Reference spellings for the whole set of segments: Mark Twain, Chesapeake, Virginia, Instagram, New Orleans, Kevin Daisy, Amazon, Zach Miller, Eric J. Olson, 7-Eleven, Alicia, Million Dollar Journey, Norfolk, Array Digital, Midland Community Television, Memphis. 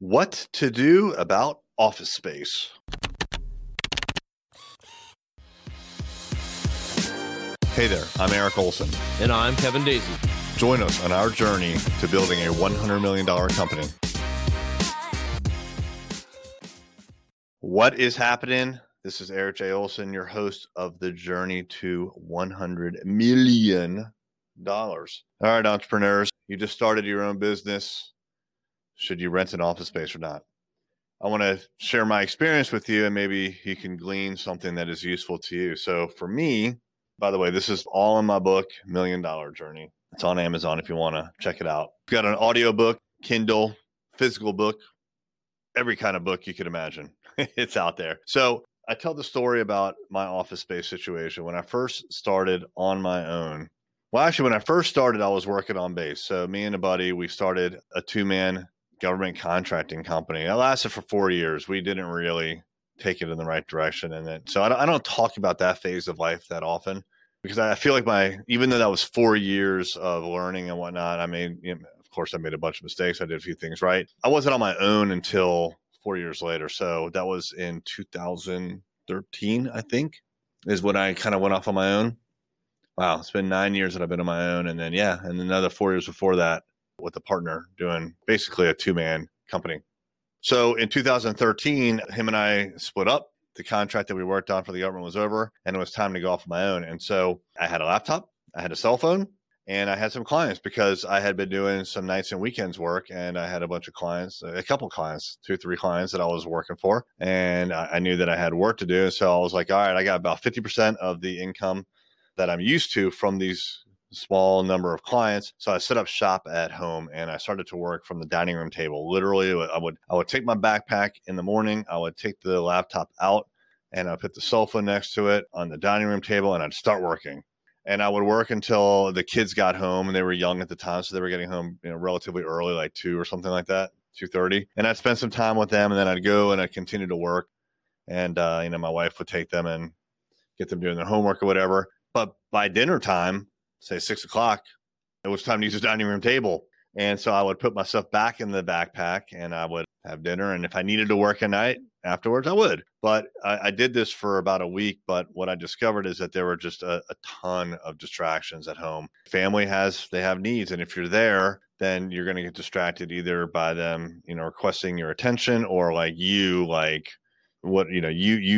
What to do about office space. Hey there, I'm Eric Olson. And I'm Kevin Daisy. Join us on our journey to building a $100 million company. What is happening? This is Eric J. Olson, your host of the Journey to $100 million. All right, entrepreneurs, you just started your own business. Should you rent an office space or not? I want to share my experience with you, and maybe you can glean something that is useful to you. So for me, by the way, this is all in my book, Million Dollar Journey. It's on Amazon if you want to check it out. I've got an audiobook, Kindle, physical book, every kind of book you could imagine. It's out there. So I tell the story about my office space situation. When I first started on my own, well, actually, when I first started, I was working on base. So me and a buddy, we started a two-man government contracting company. It lasted for 4 years. We didn't really take it in the right direction. And then, so I don't talk about that phase of life that often, because I feel like even though that was 4 years of learning and whatnot, of course I made a bunch of mistakes. I did a few things right. I wasn't on my own until 4 years later. So that was in 2013, I think, is when I kind of went off on my own. Wow. It's been 9 years that I've been on my own. And then, and another 4 years before that, with a partner doing basically a two-man company. So in 2013, him and I split up. The contract that we worked on for the government was over, and it was time to go off on my own. And so I had a laptop, I had a cell phone, and I had some clients, because I had been doing some nights and weekends work, and I had two, three clients that I was working for. And I knew that I had work to do. So I was like, all right, I got about 50% of the income that I'm used to from these small number of clients. So I set up shop at home, and I started to work from the dining room table. Literally, I would take my backpack in the morning. I would take the laptop out, and I would put the cell phone next to it on the dining room table, and I'd start working. And I would work until the kids got home, and they were young at the time. So they were getting home relatively early, like 2 or something like that, 2:30. And I'd spend some time with them, and then I'd go and I'd continue to work. And, my wife would take them and get them doing their homework or whatever. But by dinner time, say 6 o'clock, it was time to use the dining room table. And so I would put myself back in the backpack, and I would have dinner. And if I needed to work a night afterwards, I would. But I did this for about a week. But what I discovered is that there were just a ton of distractions at home. Family they have needs. And if you're there, then you're going to get distracted either by them, requesting your attention, or you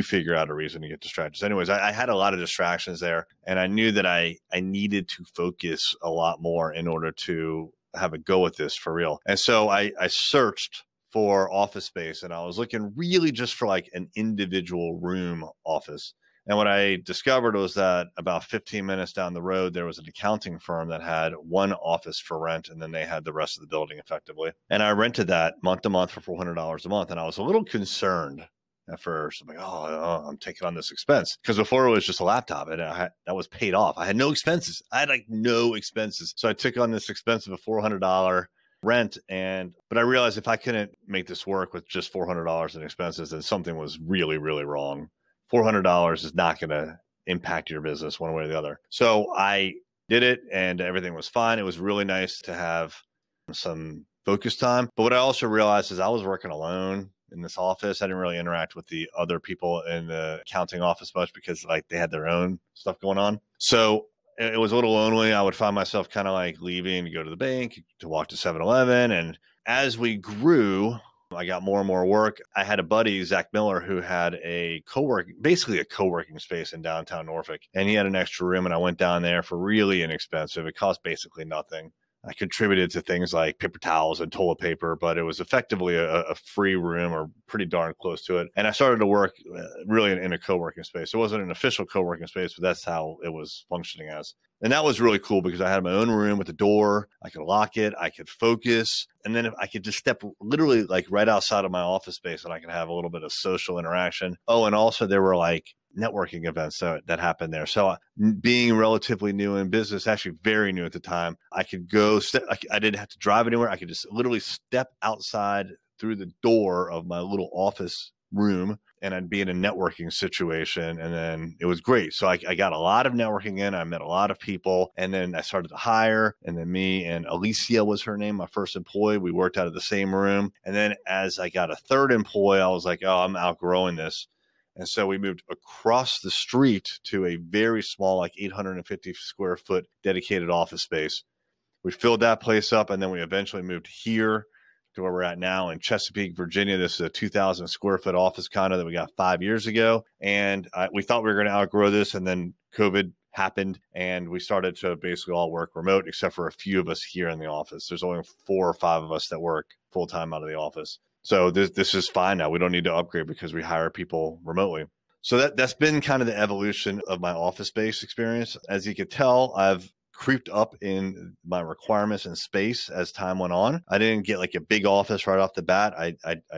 figure out a reason to get distracted. So anyways, I had a lot of distractions there, and I knew that I needed to focus a lot more in order to have a go at this for real. And so I searched for office space, and I was looking really just for an individual room office. And what I discovered was that about 15 minutes down the road, there was an accounting firm that had one office for rent, and then they had the rest of the building effectively. And I rented that month to month for $400 a month. And I was a little concerned at first. I'm like, I'm taking on this expense, because before it was just a laptop, and that was paid off. I had no expenses. I had no expenses. So I took on this expense of a $400 rent, but I realized if I couldn't make this work with just $400 in expenses, then something was really, really wrong. $400 is not going to impact your business one way or the other. So I did it, and everything was fine. It was really nice to have some focus time. But what I also realized is I was working alone in this office. I didn't really interact with the other people in the accounting office much, because they had their own stuff going on. So it was a little lonely. I would find myself kind of leaving to go to the bank, to walk to 7-Eleven. And as we grew, I got more and more work. I had a buddy, Zach Miller, who had a co-working space in downtown Norfolk. And he had an extra room, and I went down there for really inexpensive. It cost basically nothing. I contributed to things like paper towels and toilet paper, but it was effectively a free room, or pretty darn close to it. And I started to work really in a co-working space. It wasn't an official co-working space, but that's how it was functioning as. And that was really cool, because I had my own room with a door. I could lock it. I could focus. And then I could just step literally right outside of my office space, and I could have a little bit of social interaction. Oh, and also there were networking events that happened there. So being relatively new in business, actually very new at the time, I could go, I didn't have to drive anywhere. I could just literally step outside through the door of my little office room, and I'd be in a networking situation. And then it was great. So I got a lot of networking in. I met a lot of people. And then I started to hire. And then me and Alicia was her name, my first employee. We worked out of the same room. And then as I got a third employee, I was like, oh, I'm outgrowing this. And so we moved across the street to a very small, like 850 square foot dedicated office space. We filled that place up. And then we eventually moved here to where we're at now in Chesapeake, Virginia. This is a 2,000 square foot office condo that we got 5 years ago. And we thought we were going to outgrow this. And then COVID happened and we started to basically all work remote, except for a few of us here in the office. There's only 4 or 5 of us that work full time out of the office. So this is fine now. We don't need to upgrade because we hire people remotely. So that's been kind of the evolution of my office-based experience. As you could tell, I've creeped up in my requirements and space as time went on. I didn't get like a big office right off the bat. I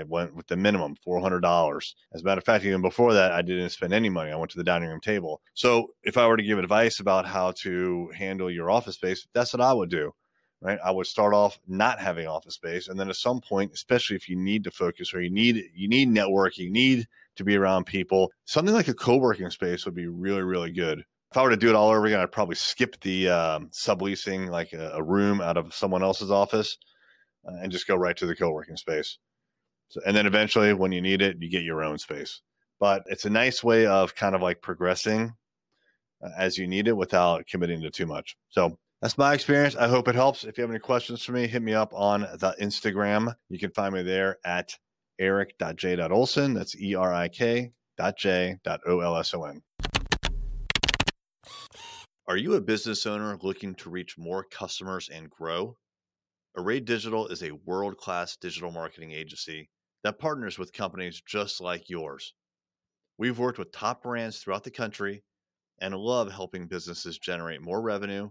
went with the minimum, $400. As a matter of fact, even before that, I didn't spend any money. I went to the dining room table. So if I were to give advice about how to handle your office space, that's what I would do, right? I would start off not having office space. And then at some point, especially if you need to focus or you need network, you need to be around people, something like a co-working space would be really, really good. If I were to do it all over again, I'd probably skip the subleasing like a room out of someone else's office and just go right to the co-working space. So, and then eventually when you need it, you get your own space. But it's a nice way of kind of like progressing as you need it without committing to too much. So that's my experience. I hope it helps. If you have any questions for me, hit me up on the Instagram. You can find me there at eric.j.olson. That's ERIK.J.OLSON. Are you a business owner looking to reach more customers and grow? Array Digital is a world-class digital marketing agency that partners with companies just like yours. We've worked with top brands throughout the country and love helping businesses generate more revenue,